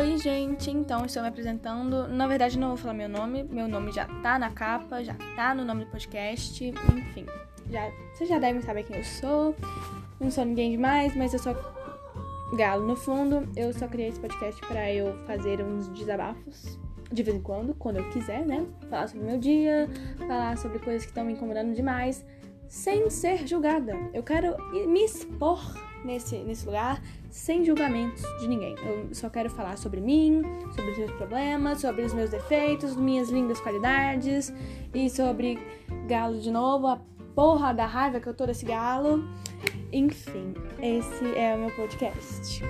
Oi gente, então estou me apresentando, na verdade não vou falar meu nome já tá na capa, já tá no nome do podcast, enfim, vocês já devem saber quem eu sou, não sou ninguém demais, mas eu sou galo no fundo, eu só criei esse podcast pra eu fazer uns desabafos, de vez em quando eu quiser, né, falar sobre o meu dia, falar sobre coisas que estão me incomodando demais, sem ser julgada, eu quero me expor nesse lugar, sem julgamentos de ninguém. Eu só quero falar sobre mim, sobre os meus problemas, sobre os meus defeitos, minhas lindas qualidades e sobre galo de novo, a porra da raiva que eu tô desse galo. Enfim, esse é o meu podcast.